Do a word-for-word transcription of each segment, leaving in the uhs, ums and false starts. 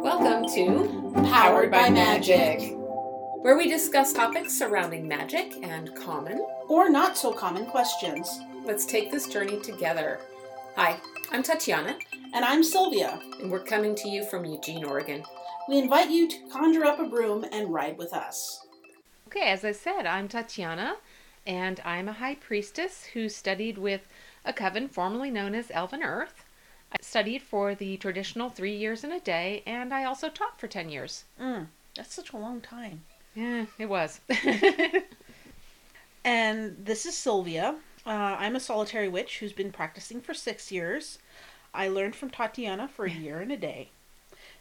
Welcome to Powered by Magic, where we discuss topics surrounding magic and common or not so common questions. Let's take this journey together. Hi, I'm Tatiana. And I'm Sylvia. And we're coming to you from Eugene, Oregon. We invite you to conjure up a broom and ride with us. Okay, as I said, I'm Tatiana, and I'm a high priestess who studied with a coven formerly known as Elven Earth. I studied for the traditional three years in a day, and I also taught for ten years. Mm, that's such a long time. Yeah, it was. And this is Sylvia. Uh, I'm a solitary witch who's been practicing for six years. I learned from Tatiana for a year and a day.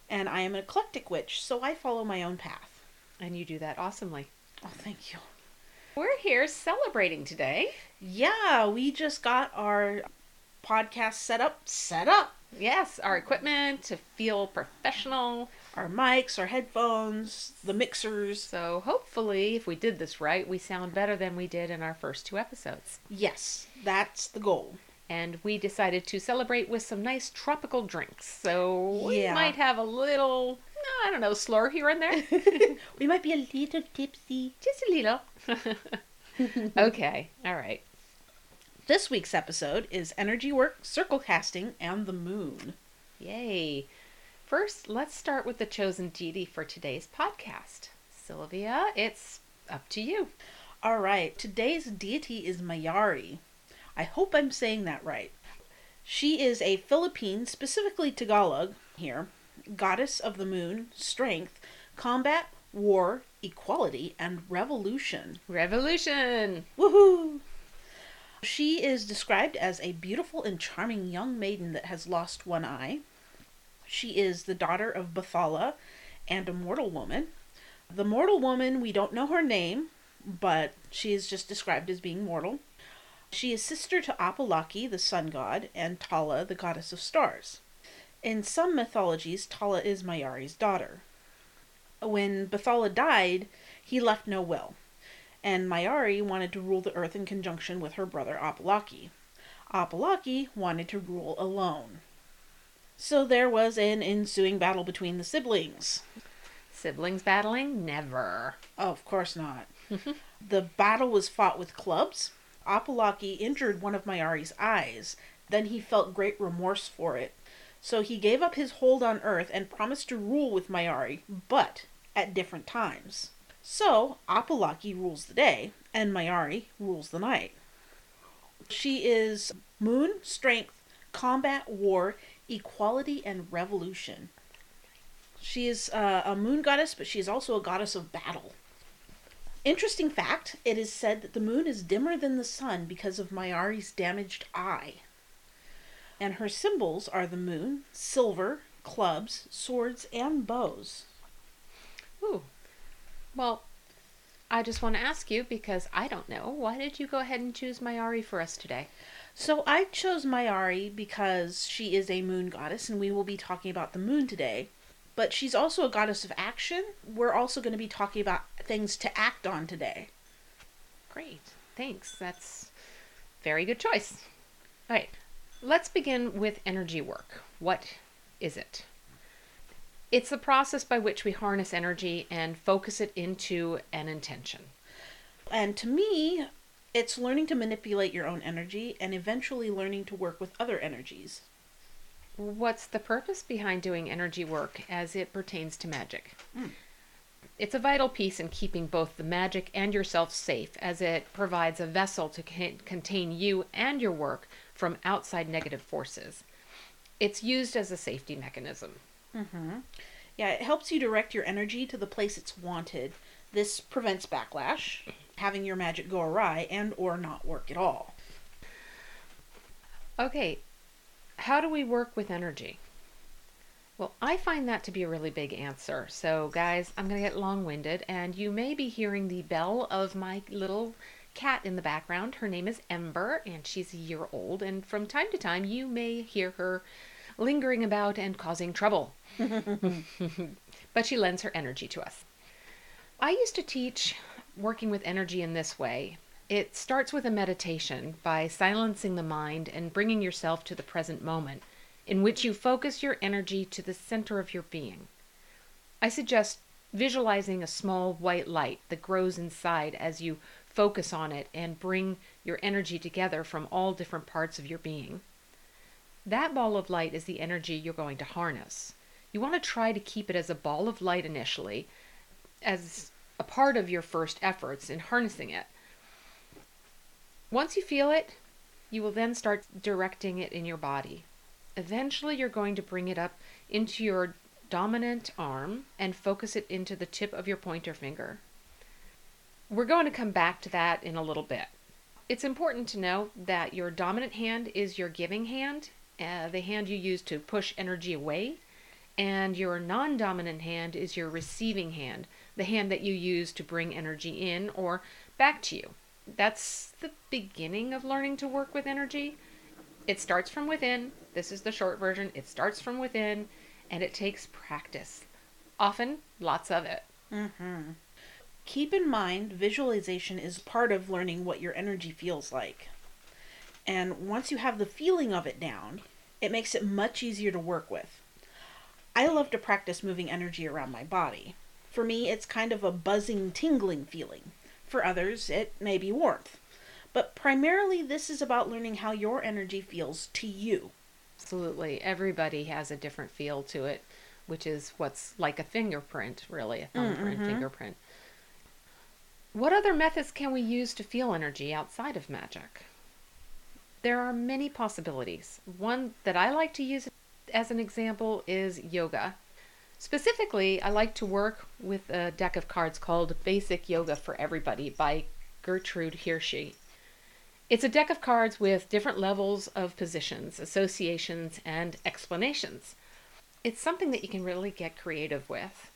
And I am an eclectic witch, so I follow my own path. And you do that awesomely. Oh, thank you. We're here celebrating today. Yeah, we just got our podcast set up. Set up! Yes, our equipment to feel professional. Our mics, our headphones, the mixers. So hopefully, if we did this right, we sound better than we did in our first two episodes. Yes, that's the goal. And we decided to celebrate with some nice tropical drinks. So we yeah. might have a little, I don't know, slur here and there. We might be a little tipsy. Just a little. Okay. All right. This week's episode is energy work, circle casting, and the moon. Yay. First, let's start with the chosen deity for today's podcast. Sylvia, it's up to you. All right. Today's deity is Mayari. I hope I'm saying that right. She is a Philippine, specifically Tagalog, here, goddess of the moon, strength, combat, war, equality, and revolution. Revolution! Woohoo! She is described as a beautiful and charming young maiden that has lost one eye. She is the daughter of Bathala and a mortal woman. The mortal woman, we don't know her name, but she is just described as being mortal. She is sister to Apolaki, the sun god, and Tala, the goddess of stars. In some mythologies, Tala is Mayari's daughter. When Bathala died, he left no will, and Mayari wanted to rule the earth in conjunction with her brother Apolaki. Apolaki wanted to rule alone. So there was an ensuing battle between the siblings. Siblings battling? Never. Oh, of course not. The battle was fought with clubs. Apolaki injured one of Mayari's eyes. Then he felt great remorse for it. So he gave up his hold on Earth and promised to rule with Mayari, but at different times. So Apolaki rules the day, and Mayari rules the night. She is moon, strength, combat, war, equality, and revolution. She is uh, a moon goddess, but she is also a goddess of battle. Interesting fact, it is said that the moon is dimmer than the sun because of Mayari's damaged eye. And her symbols are the moon, silver, clubs, swords, and bows. Ooh. Well, I just want to ask you, because I don't know, why did you go ahead and choose Mayari for us today? So I chose Mayari because she is a moon goddess, and we will be talking about the moon today. But she's also a goddess of action. We're also going to be talking about things to act on today. Great. Thanks. That's a very good choice. All right. Let's begin with energy work. What is it? It's the process by which we harness energy and focus it into an intention. And to me, it's learning to manipulate your own energy and eventually learning to work with other energies. What's the purpose behind doing energy work as it pertains to magic? Mm. It's a vital piece in keeping both the magic and yourself safe, as it provides a vessel to c- contain you and your work from outside negative forces. It's used as a safety mechanism. Mm-hmm. Yeah, it helps you direct your energy to the place it's wanted. This prevents backlash, having your magic go awry, and or not work at all. Okay. How do we work with energy? Well, I find that to be a really big answer. So guys, I'm going to get long-winded, and you may be hearing the bell of my little cat in the background. Her name is Ember, and she's a year old, and from time to time you may hear her lingering about and causing trouble. But she lends her energy to us. I used to teach working with energy in this way. It starts with a meditation by silencing the mind and bringing yourself to the present moment, in which you focus your energy to the center of your being. I suggest visualizing a small white light that grows inside as you focus on it and bring your energy together from all different parts of your being. That ball of light is the energy you're going to harness. You want to try to keep it as a ball of light initially, as a part of your first efforts in harnessing it. Once you feel it, you will then start directing it in your body. Eventually, you're going to bring it up into your dominant arm and focus it into the tip of your pointer finger. We're going to come back to that in a little bit. It's important to know that your dominant hand is your giving hand, uh, the hand you use to push energy away, and your non-dominant hand is your receiving hand, the hand that you use to bring energy in or back to you. That's the beginning of learning to work with energy. It starts from within. This is the short version. It starts from within, and it takes practice. Often, lots of it. Mm-hmm. Keep in mind, visualization is part of learning what your energy feels like. And once you have the feeling of it down, it makes it much easier to work with. I love to practice moving energy around my body. For me, it's kind of a buzzing, tingling feeling. For others, it may be warmth. But primarily, this is about learning how your energy feels to you. Absolutely. Everybody has a different feel to it, which is what's like a fingerprint, really, a thumbprint, mm-hmm. fingerprint. What other methods can we use to feel energy outside of magic? There are many possibilities. One that I like to use as an example is yoga. Specifically, I like to work with a deck of cards called Basic Yoga for Everybody by Gertrude Hirschi. It's a deck of cards with different levels of positions, associations, and explanations. It's something that you can really get creative with.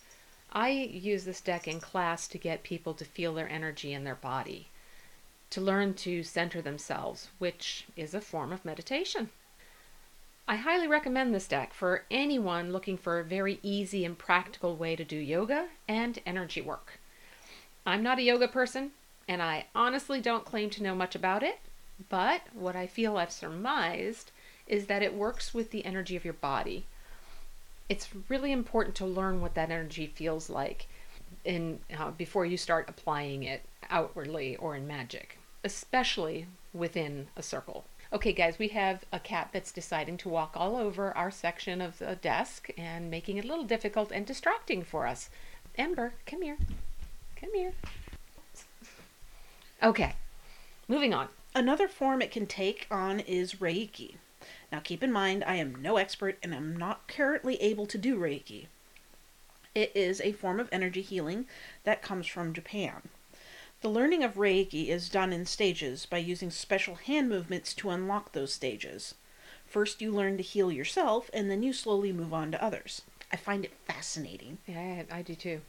I use this deck in class to get people to feel their energy in their body, to learn to center themselves, which is a form of meditation. I highly recommend this deck for anyone looking for a very easy and practical way to do yoga and energy work. I'm not a yoga person, and I honestly don't claim to know much about it, but what I feel I've surmised is that it works with the energy of your body. It's really important to learn what that energy feels like in, uh, before you start applying it outwardly or in magic, especially within a circle. Okay, guys, we have a cat that's deciding to walk all over our section of the desk and making it a little difficult and distracting for us. Ember, come here. Come here. Okay, moving on. Another form it can take on is Reiki. Now, keep in mind, I am no expert and I'm not currently able to do Reiki. It is a form of energy healing that comes from Japan. The learning of Reiki is done in stages by using special hand movements to unlock those stages. First, you learn to heal yourself, and then you slowly move on to others. I find it fascinating. Yeah, I, I do too.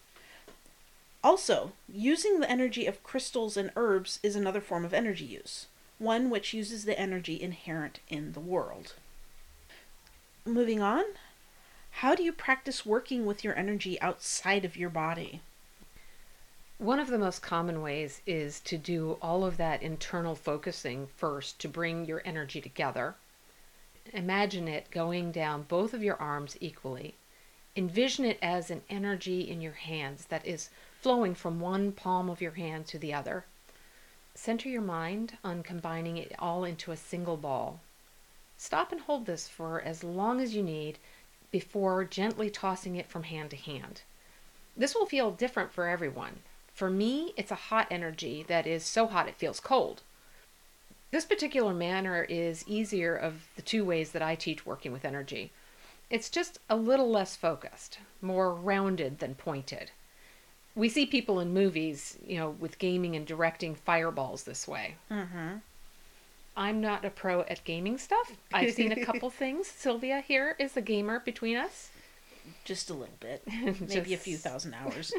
Also, using the energy of crystals and herbs is another form of energy use, one which uses the energy inherent in the world. Moving on, how do you practice working with your energy outside of your body? One of the most common ways is to do all of that internal focusing first to bring your energy together. Imagine it going down both of your arms equally. Envision it as an energy in your hands that is flowing from one palm of your hand to the other. Center your mind on combining it all into a single ball. Stop and hold this for as long as you need before gently tossing it from hand to hand. This will feel different for everyone. For me, it's a hot energy that is so hot it feels cold. This particular manner is easier of the two ways that I teach working with energy. It's just a little less focused, more rounded than pointed. We see people in movies, you know, with gaming and directing fireballs this way. Mm-hmm. I'm not a pro at gaming stuff. I've seen a couple things. Sylvia here is a gamer between us. Just a little bit. Maybe just... a few thousand hours.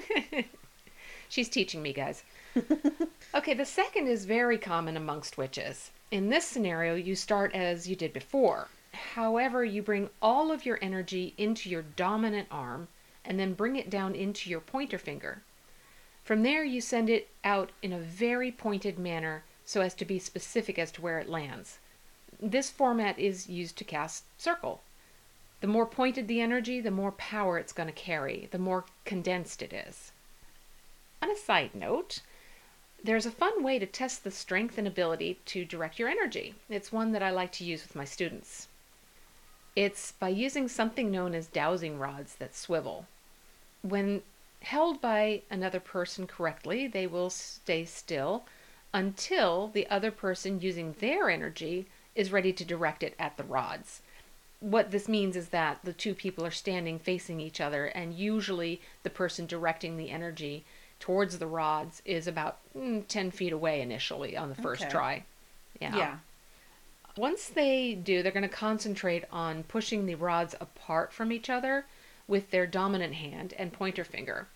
She's teaching me, guys. Okay, the second is very common amongst witches. In this scenario, you start as you did before. However, you bring all of your energy into your dominant arm and then bring it down into your pointer finger. From there, you send it out in a very pointed manner so as to be specific as to where it lands. This format is used to cast circle. The more pointed the energy, the more power it's going to carry, the more condensed it is. On a side note, there's a fun way to test the strength and ability to direct your energy. It's one that I like to use with my students. It's by using something known as dowsing rods that swivel. When held by another person correctly, they will stay still until the other person using their energy is ready to direct it at the rods. What this means is that the two people are standing facing each other, and usually the person directing the energy towards the rods is about mm, ten feet away initially on the first okay. try. Yeah. yeah. Once they do, they're going to concentrate on pushing the rods apart from each other with their dominant hand and pointer finger.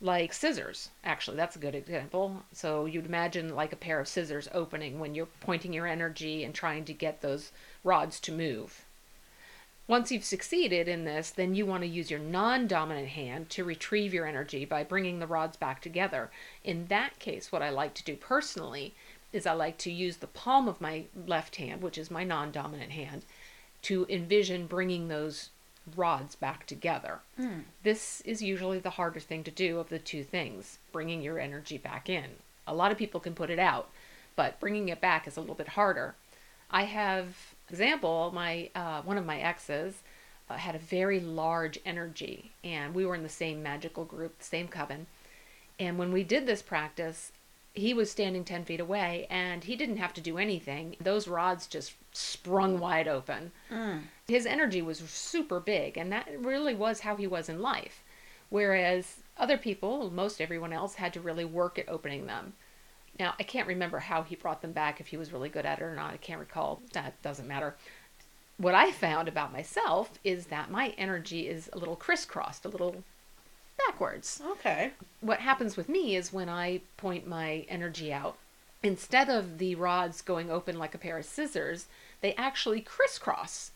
Like scissors, actually, that's a good example. So you'd imagine like a pair of scissors opening when you're pointing your energy and trying to get those rods to move. Once you've succeeded in this, then you want to use your non-dominant hand to retrieve your energy by bringing the rods back together. In that case, what I like to do personally is I like to use the palm of my left hand, which is my non-dominant hand, to envision bringing those rods back together. Mm. This is usually the harder thing to do of the two things, bringing your energy back in. A lot of people can put it out, but bringing it back is a little bit harder. I have... example, my uh, one of my exes uh, had a very large energy, and we were in the same magical group, the same coven. And when we did this practice, he was standing ten feet away, and he didn't have to do anything. Those rods just sprung wide open. Mm. His energy was super big, and that really was how he was in life. Whereas other people, most everyone else, had to really work at opening them. Now, I can't remember how he brought them back, if he was really good at it or not. I can't recall. That doesn't matter. What I found about myself is that my energy is a little crisscrossed, a little backwards. Okay. What happens with me is when I point my energy out, instead of the rods going open like a pair of scissors, they actually crisscross,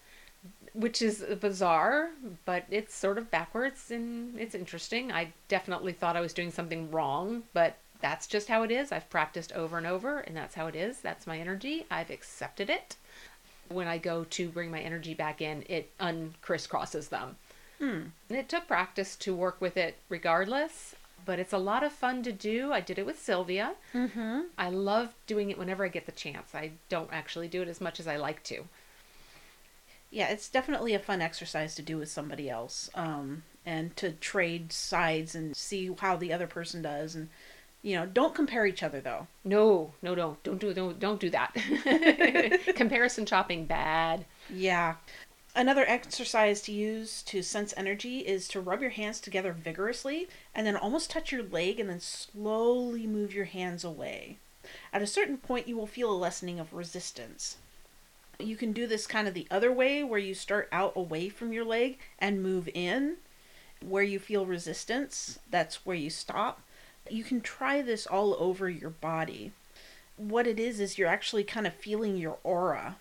which is bizarre, but it's sort of backwards and it's interesting. I definitely thought I was doing something wrong, but that's just how it is. I've practiced over and over, and that's how it is. That's my energy. I've accepted it. When I go to bring my energy back in, it un-crisscrosses them. Hmm. And it took practice to work with it regardless, but it's a lot of fun to do. I did it with Sylvia. Mm-hmm. I love doing it whenever I get the chance. I don't actually do it as much as I like to. Yeah, it's definitely a fun exercise to do with somebody else, um, and to trade sides and see how the other person does, and you know, don't compare each other though. No, no, no, don't do, don't, don't do that. Comparison shopping, bad. Yeah. Another exercise to use to sense energy is to rub your hands together vigorously and then almost touch your leg and then slowly move your hands away. At a certain point, you will feel a lessening of resistance. You can do this kind of the other way where you start out away from your leg and move in. Where you feel resistance, that's where you stop. You can try this all over your body. What it is, is you're actually kind of feeling your aura.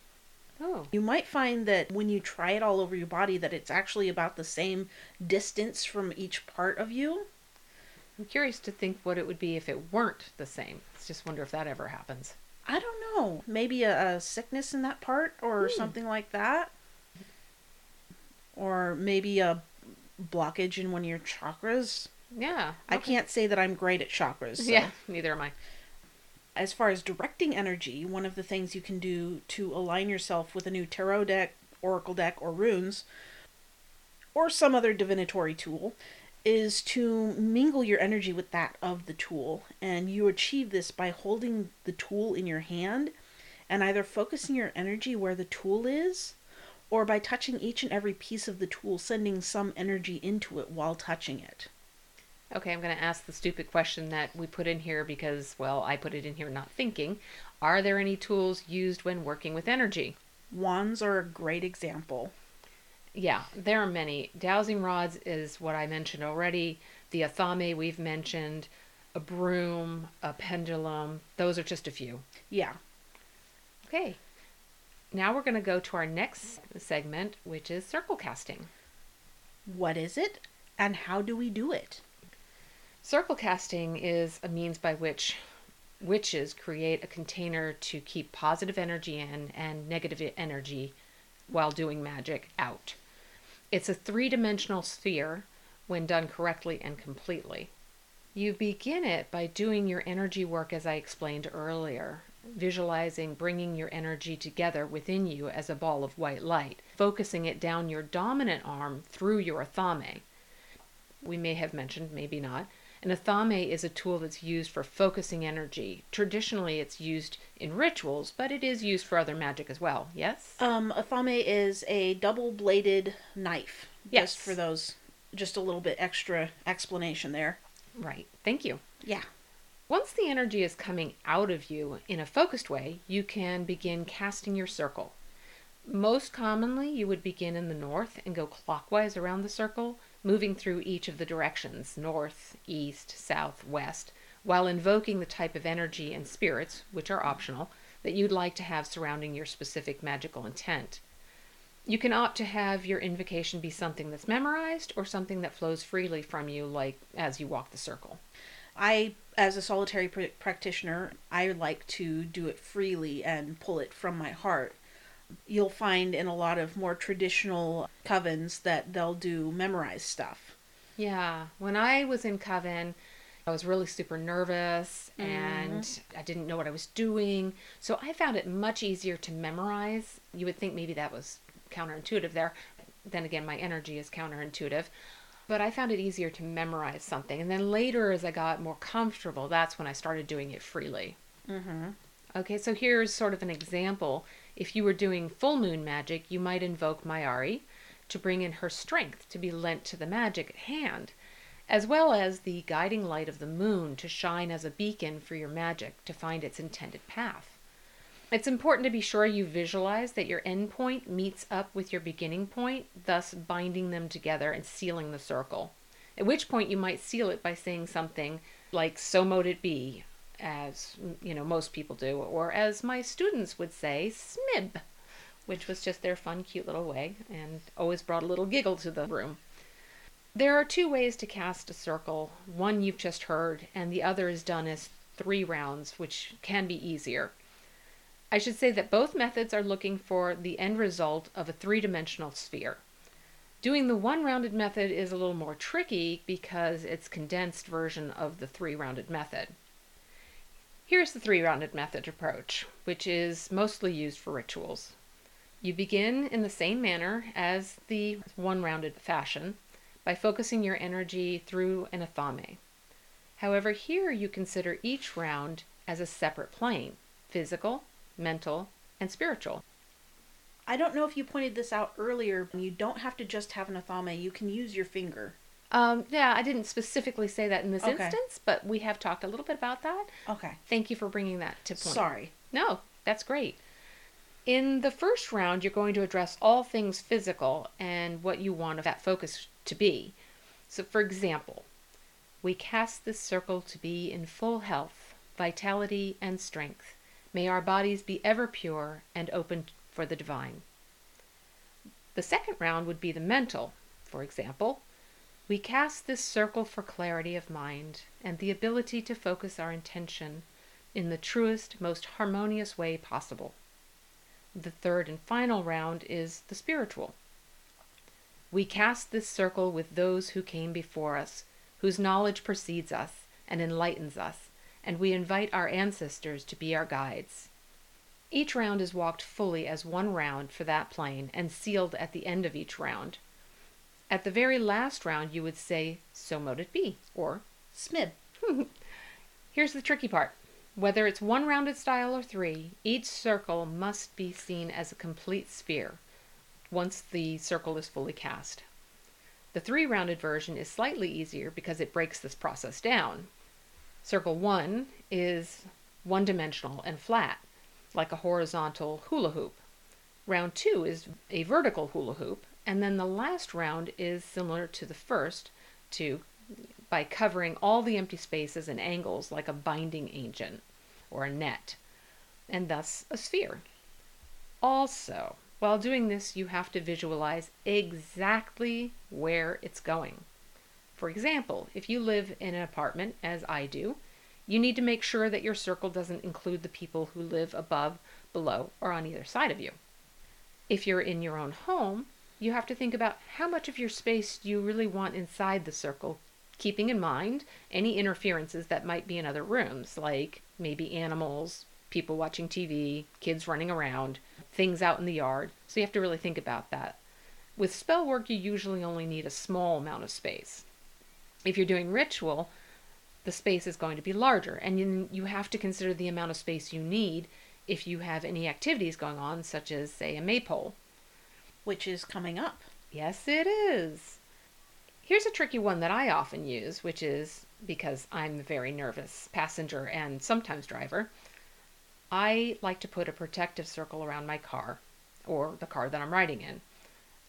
Oh. You might find that when you try it all over your body, that it's actually about the same distance from each part of you. I'm curious to think what it would be if it weren't the same. I just wonder if that ever happens. I don't know. Maybe a, a sickness in that part or mm. something like that. Or maybe a blockage in one of your chakras. Yeah. Okay. I can't say that I'm great at chakras. So. Yeah, neither am I. As far as directing energy, one of the things you can do to align yourself with a new tarot deck, oracle deck, or runes, or some other divinatory tool, is to mingle your energy with that of the tool. And you achieve this by holding the tool in your hand and either focusing your energy where the tool is, or by touching each and every piece of the tool, sending some energy into it while touching it. Okay, I'm going to ask the stupid question that we put in here because, well, I put it in here not thinking. Are there any tools used when working with energy? Wands are a great example. Yeah, there are many. Dowsing rods is what I mentioned already. The athame we've mentioned, a broom, a pendulum. Those are just a few. Yeah. Okay. Now we're going to go to our next segment, which is circle casting. What is it and how do we do it? Circle casting is a means by which witches create a container to keep positive energy in and negative energy while doing magic out. It's a three-dimensional sphere when done correctly and completely. You begin it by doing your energy work, as I explained earlier, visualizing bringing your energy together within you as a ball of white light, focusing it down your dominant arm through your athame. We may have mentioned, maybe not, an athame is a tool that's used for focusing energy. Traditionally, it's used in rituals, but it is used for other magic as well. Yes? Um, athame is a double-bladed knife. Yes. Just for those, just a little bit extra explanation there. Right. Thank you. Yeah. Once the energy is coming out of you in a focused way, you can begin casting your circle. Most commonly, you would begin in the north and go clockwise around the circle, moving through each of the directions, north, east, south, west, while invoking the type of energy and spirits, which are optional, that you'd like to have surrounding your specific magical intent. You can opt to have your invocation be something that's memorized or something that flows freely from you, like as you walk the circle. I, as a solitary pr- practitioner, I like to do it freely and pull it from my heart. You'll find in a lot of more traditional covens that they'll do memorized stuff. Yeah. When I was in coven, I was really super nervous mm. and I didn't know what I was doing. So I found it much easier to memorize. You would think maybe that was counterintuitive there. Then again, my energy is counterintuitive. But I found it easier to memorize something. And then later, as I got more comfortable, that's when I started doing it freely. Mm-hmm. Okay, so here's sort of an example. If you were doing full moon magic, you might invoke Mayari to bring in her strength to be lent to the magic at hand, as well as the guiding light of the moon to shine as a beacon for your magic to find its intended path. It's important to be sure you visualize that your end point meets up with your beginning point, thus binding them together and sealing the circle. At which point you might seal it by saying something like, "So mote it be," as you know, most people do, or as my students would say, "smib," which was just their fun, cute little way and always brought a little giggle to the room. There are two ways to cast a circle. One you've just heard, and the other is done as three rounds, which can be easier. I should say that both methods are looking for the end result of a three-dimensional sphere. Doing the one-rounded method is a little more tricky because it's a condensed version of the three-rounded method. Here's the three-rounded method approach, which is mostly used for rituals. You begin in the same manner as the one-rounded fashion by focusing your energy through an athame. However, here you consider each round as a separate plane, physical, mental, and spiritual. I don't know if you pointed this out earlier. You don't have to just have an athame. You can use your finger. Um, yeah, I didn't specifically say that in this okay. instance, but we have talked a little bit about that. Okay. Thank you for bringing that to point. Sorry. No, that's great. In the first round, you're going to address all things physical and what you want that focus to be. So, for example, we cast this circle to be in full health, vitality, and strength. May our bodies be ever pure and open for the divine. The second round would be the mental. For example, we cast this circle for clarity of mind and the ability to focus our intention in the truest, most harmonious way possible. The third and final round is the spiritual. We cast this circle with those who came before us, whose knowledge precedes us and enlightens us, and we invite our ancestors to be our guides. Each round is walked fully as one round for that plane and sealed at the end of each round. At the very last round, you would say, "So mote it be," or "smib." Here's the tricky part. Whether it's one-rounded style or three, each circle must be seen as a complete sphere once the circle is fully cast. The three-rounded version is slightly easier because it breaks this process down. Circle one is one-dimensional and flat, like a horizontal hula hoop. Round two is a vertical hula hoop, and then the last round is similar to the first two by covering all the empty spaces and angles like a binding agent or a net, and thus a sphere. Also, while doing this, you have to visualize exactly where it's going. For example, if you live in an apartment, as I do, you need to make sure that your circle doesn't include the people who live above, below, or on either side of you. If you're in your own home, you have to think about how much of your space you really want inside the circle, keeping in mind any interferences that might be in other rooms, like maybe animals, people watching T V, kids running around, things out in the yard. So you have to really think about that. With spell work, you usually only need a small amount of space. If you're doing ritual, the space is going to be larger, and you have to consider the amount of space you need if you have any activities going on, such as, say, a maypole. Which is coming up. Yes, it is. Here's a tricky one that I often use, which is, because I'm a very nervous passenger and sometimes driver, I like to put a protective circle around my car, or the car that I'm riding in.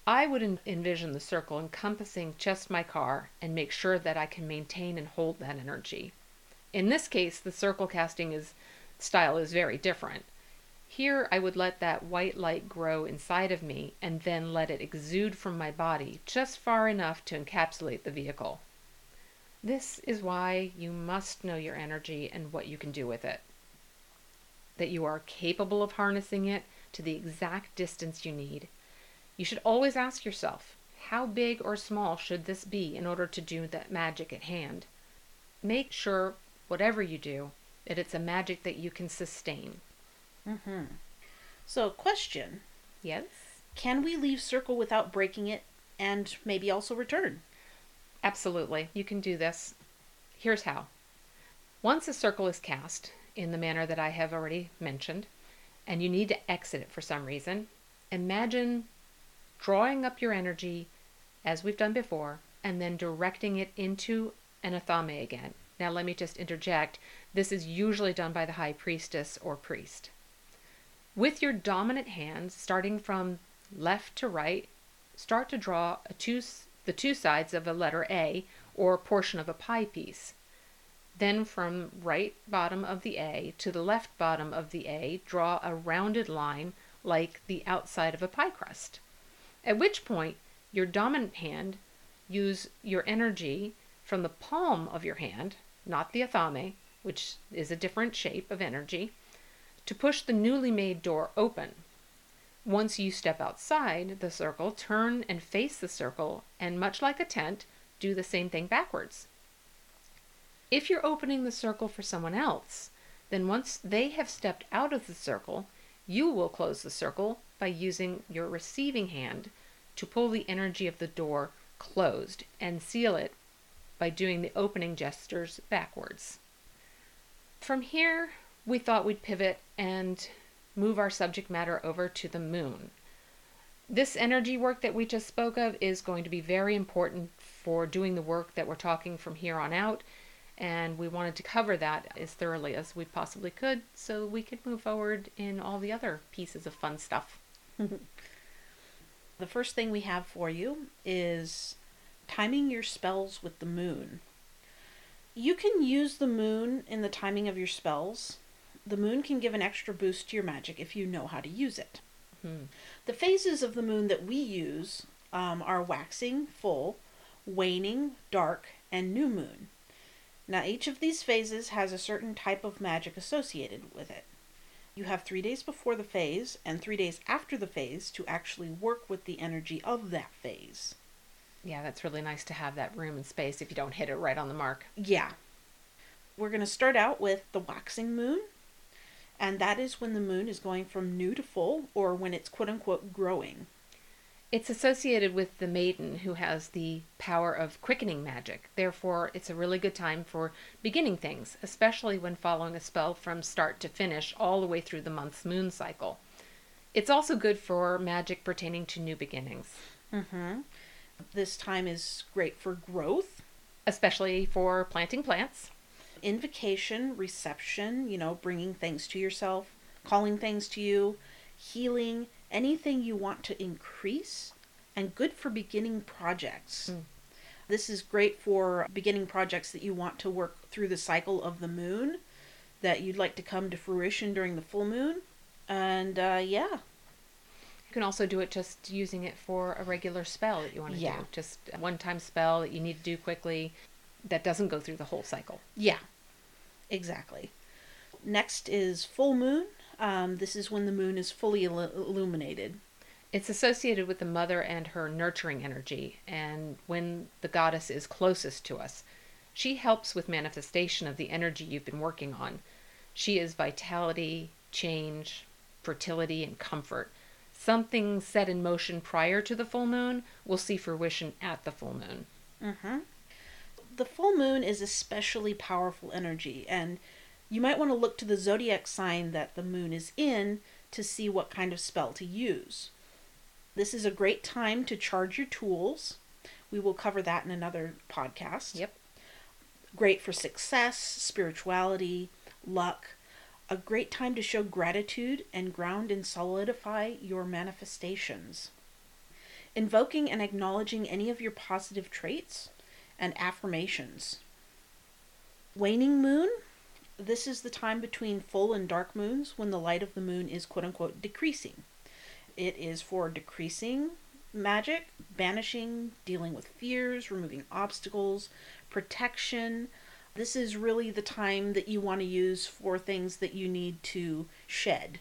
I would envision the circle encompassing just my car and make sure that I can maintain and hold that energy. In this case, the circle casting is, style is very different. Here, I would let that white light grow inside of me and then let it exude from my body just far enough to encapsulate the vehicle. This is why you must know your energy and what you can do with it. That you are capable of harnessing it to the exact distance you need. You should always ask yourself, how big or small should this be in order to do that magic at hand? Make sure, whatever you do, that it's a magic that you can sustain. Mm-hmm. So, question. Yes? Can we leave circle without breaking it and maybe also return? Absolutely. You can do this. Here's how. Once a circle is cast in the manner that I have already mentioned, and you need to exit it for some reason, imagine drawing up your energy, as we've done before, and then directing it into an athame again. Now let me just interject. This is usually done by the high priestess or priest. With your dominant hand, starting from left to right, start to draw a two, the two sides of a letter A, or a portion of a pie piece. Then from right bottom of the A to the left bottom of the A, draw a rounded line like the outside of a pie crust. At which point, your dominant hand, use your energy from the palm of your hand, not the athame, which is a different shape of energy, to push the newly made door open. Once you step outside the circle, turn and face the circle, and much like a tent, do the same thing backwards. If you're opening the circle for someone else, then once they have stepped out of the circle, you will close the circle by using your receiving hand to pull the energy of the door closed and seal it by doing the opening gestures backwards. From here, we thought we'd pivot and move our subject matter over to the moon. This energy work that we just spoke of is going to be very important for doing the work that we're talking from here on out, and we wanted to cover that as thoroughly as we possibly could so we could move forward in all the other pieces of fun stuff. The first thing we have for you is timing your spells with the moon. You can use the moon in the timing of your spells. The moon can give an extra boost to your magic if you know how to use it. Hmm. The phases of the moon that we use um, are waxing, full, waning, dark, and new moon. Now, each of these phases has a certain type of magic associated with it. You have three days before the phase and three days after the phase to actually work with the energy of that phase. Yeah, that's really nice to have that room and space if you don't hit it right on the mark. Yeah. We're going to start out with the waxing moon, and that is when the moon is going from new to full, or when it's quote-unquote growing. It's associated with the maiden who has the power of quickening magic. Therefore, it's a really good time for beginning things, especially when following a spell from start to finish all the way through the month's moon cycle. It's also good for magic pertaining to new beginnings. Mm-hmm. This time is great for growth, especially for planting plants. Invocation, reception, you know, bringing things to yourself, calling things to you, healing, anything you want to increase, and good for beginning projects. Mm. This is great for beginning projects that you want to work through the cycle of the moon, that you'd like to come to fruition during the full moon. And uh, yeah. You can also do it just using it for a regular spell that you want to yeah. do. Just a one-time spell that you need to do quickly that doesn't go through the whole cycle. Yeah, exactly. Next is full moon. Um, this is when the moon is fully il- illuminated. It's associated with the mother and her nurturing energy, and when the goddess is closest to us. She helps with manifestation of the energy you've been working on. She is vitality, change, fertility, and comfort. Something set in motion prior to the full moon will see fruition at the full moon. Mm-hmm. The full moon is especially powerful energy, and you might want to look to the zodiac sign that the moon is in to see what kind of spell to use. This is a great time to charge your tools. We will cover that in another podcast. Yep. Great for success, spirituality, luck. A great time to show gratitude and ground and solidify your manifestations. Invoking and acknowledging any of your positive traits and affirmations. Waning moon. This is the time between full and dark moons when the light of the moon is quote unquote decreasing. It is for decreasing magic, banishing, dealing with fears, removing obstacles, protection. This is really the time that you want to use for things that you need to shed,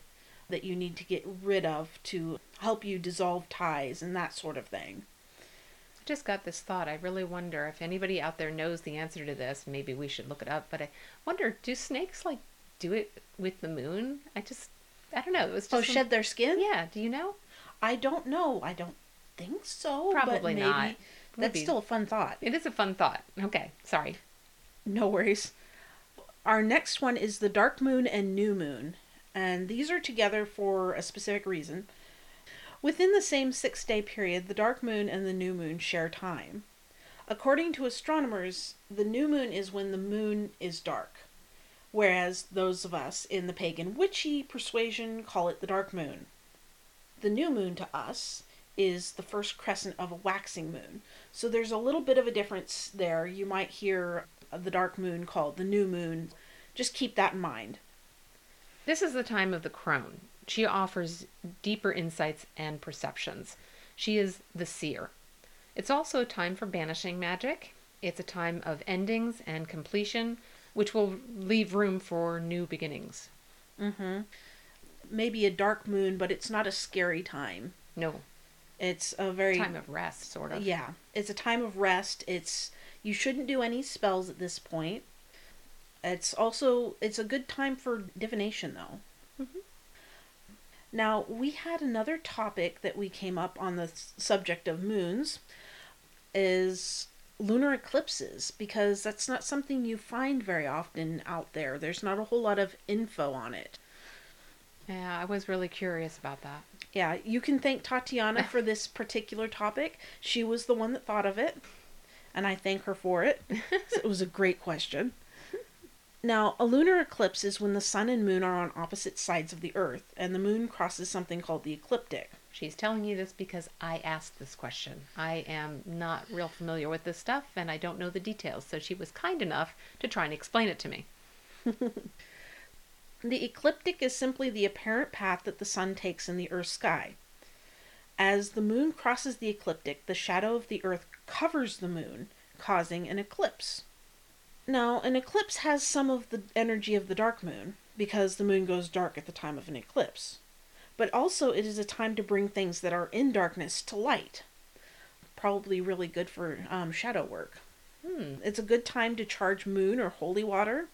that you need to get rid of to help you dissolve ties and that sort of thing. I just got this thought. I really wonder if anybody out there knows the answer to this. Maybe we should look it up. But I wonder, do snakes like do it with the moon? I just, I don't know. It was just oh, some... shed their skin? Yeah. Do you know? I don't know. I don't think so. Probably but not. Maybe. That's maybe. Still a fun thought. It is a fun thought. Okay. Sorry. No worries. Our next one is the dark moon and new moon, and these are together for a specific reason. Within the same six-day period, the dark moon and the new moon share time. According to astronomers, the new moon is when the moon is dark, whereas those of us in the pagan witchy persuasion call it the dark moon. The new moon to us is the first crescent of a waxing moon, so there's a little bit of a difference there. You might hear of the dark moon called the new moon. Just keep that in mind. This is the time of the crone. She offers deeper insights and perceptions. She is the seer. It's also a time for banishing magic. It's a time of endings and completion, which will leave room for new beginnings. Mm-hmm. Maybe a dark moon, but it's not a scary time. No. It's a very... time of rest, sort of. Yeah. It's a time of rest. It's... You shouldn't do any spells at this point. It's also, it's a good time for divination though. Mm-hmm. Now, we had another topic that we came up on the subject of moons is lunar eclipses, because that's not something you find very often out there. There's not a whole lot of info on it. Yeah, I was really curious about that. Yeah, you can thank Tatiana for this particular topic. She was the one that thought of it. And I thank her for it. It was a great question. Now, a lunar eclipse is when the sun and moon are on opposite sides of the earth, and the moon crosses something called the ecliptic. She's telling you this because I asked this question. I am not real familiar with this stuff, and I don't know the details, so she was kind enough to try and explain it to me. The ecliptic is simply the apparent path that the sun takes in the earth's sky. As the moon crosses the ecliptic, the shadow of the earth covers the moon, causing an eclipse. Now, an eclipse has some of the energy of the dark moon, because the moon goes dark at the time of an eclipse. But also, it is a time to bring things that are in darkness to light. Probably really good for um, shadow work. Hmm. It's a good time to charge moon or holy water.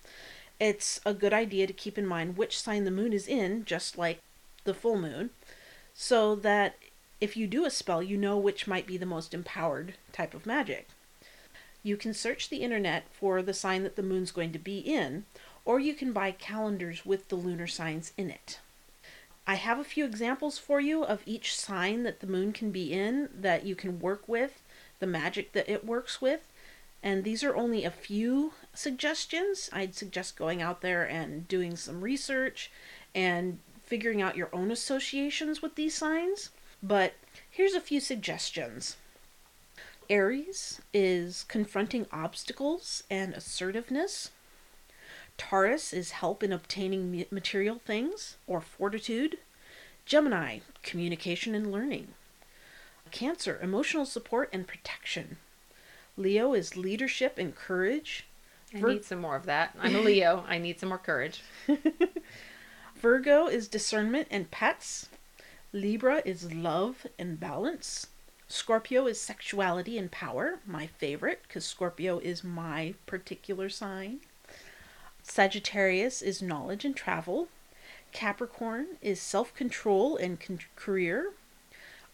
It's a good idea to keep in mind which sign the moon is in, just like the full moon, so that if you do a spell, you know which might be the most empowered type of magic. You can search the internet for the sign that the moon's going to be in, or you can buy calendars with the lunar signs in it. I have a few examples for you of each sign that the moon can be in that you can work with, the magic that it works with, and these are only a few suggestions. I'd suggest going out there and doing some research and figuring out your own associations with these signs. But here's a few suggestions. Aries is confronting obstacles and assertiveness. Taurus is help in obtaining material things or fortitude. Gemini, communication and learning. Cancer, emotional support and protection. Leo is leadership and courage. I Vir- need some more of that. I'm a Leo. I need some more courage. Virgo is discernment and pets. Libra is love and balance. Scorpio is sexuality and power. My favorite, because Scorpio is my particular sign. Sagittarius is knowledge and travel. Capricorn is self-control and con- career.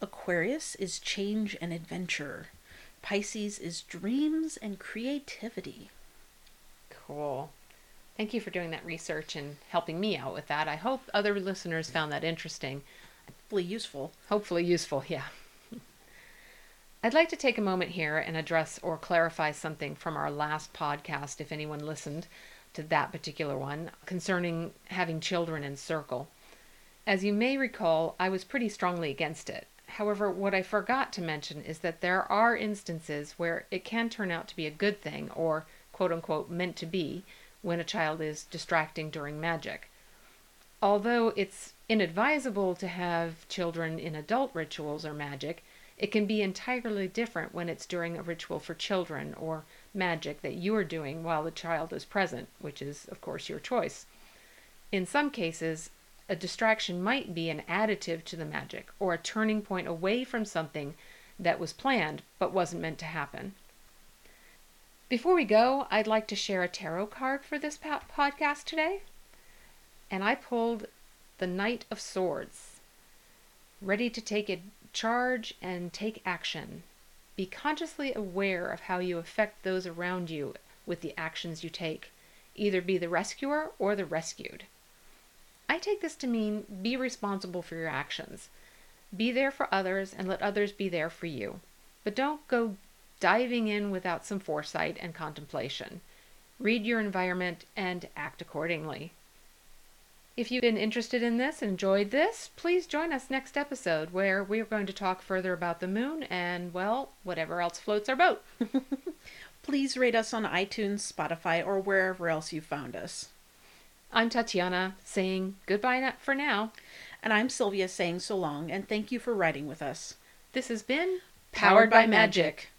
Aquarius is change and adventure. Pisces is dreams and creativity. Cool. Thank you for doing that research and helping me out with that. I hope other listeners found that interesting. Hopefully useful. Hopefully useful, yeah. I'd like to take a moment here and address or clarify something from our last podcast, if anyone listened to that particular one, concerning having children in circle. As you may recall, I was pretty strongly against it. However, what I forgot to mention is that there are instances where it can turn out to be a good thing, or quote-unquote meant to be, when a child is distracting during magic. Although it's inadvisable to have children in adult rituals or magic, it can be entirely different when it's during a ritual for children or magic that you are doing while the child is present, which is, of course, your choice. In some cases, a distraction might be an additive to the magic, or a turning point away from something that was planned but wasn't meant to happen. Before we go, I'd like to share a tarot card for this po- podcast today. And I pulled the Knight of Swords, ready to take a charge and take action. Be consciously aware of how you affect those around you with the actions you take. Either be the rescuer or the rescued. I take this to mean be responsible for your actions. Be there for others and let others be there for you. But don't go diving in without some foresight and contemplation. Read your environment and act accordingly. If you've been interested in this, enjoyed this, please join us next episode where we're going to talk further about the moon and, well, whatever else floats our boat. Please rate us on iTunes, Spotify, or wherever else you found us. I'm Tatiana, saying goodbye for now. And I'm Sylvia, saying so long, and thank you for riding with us. This has been Powered by Magic.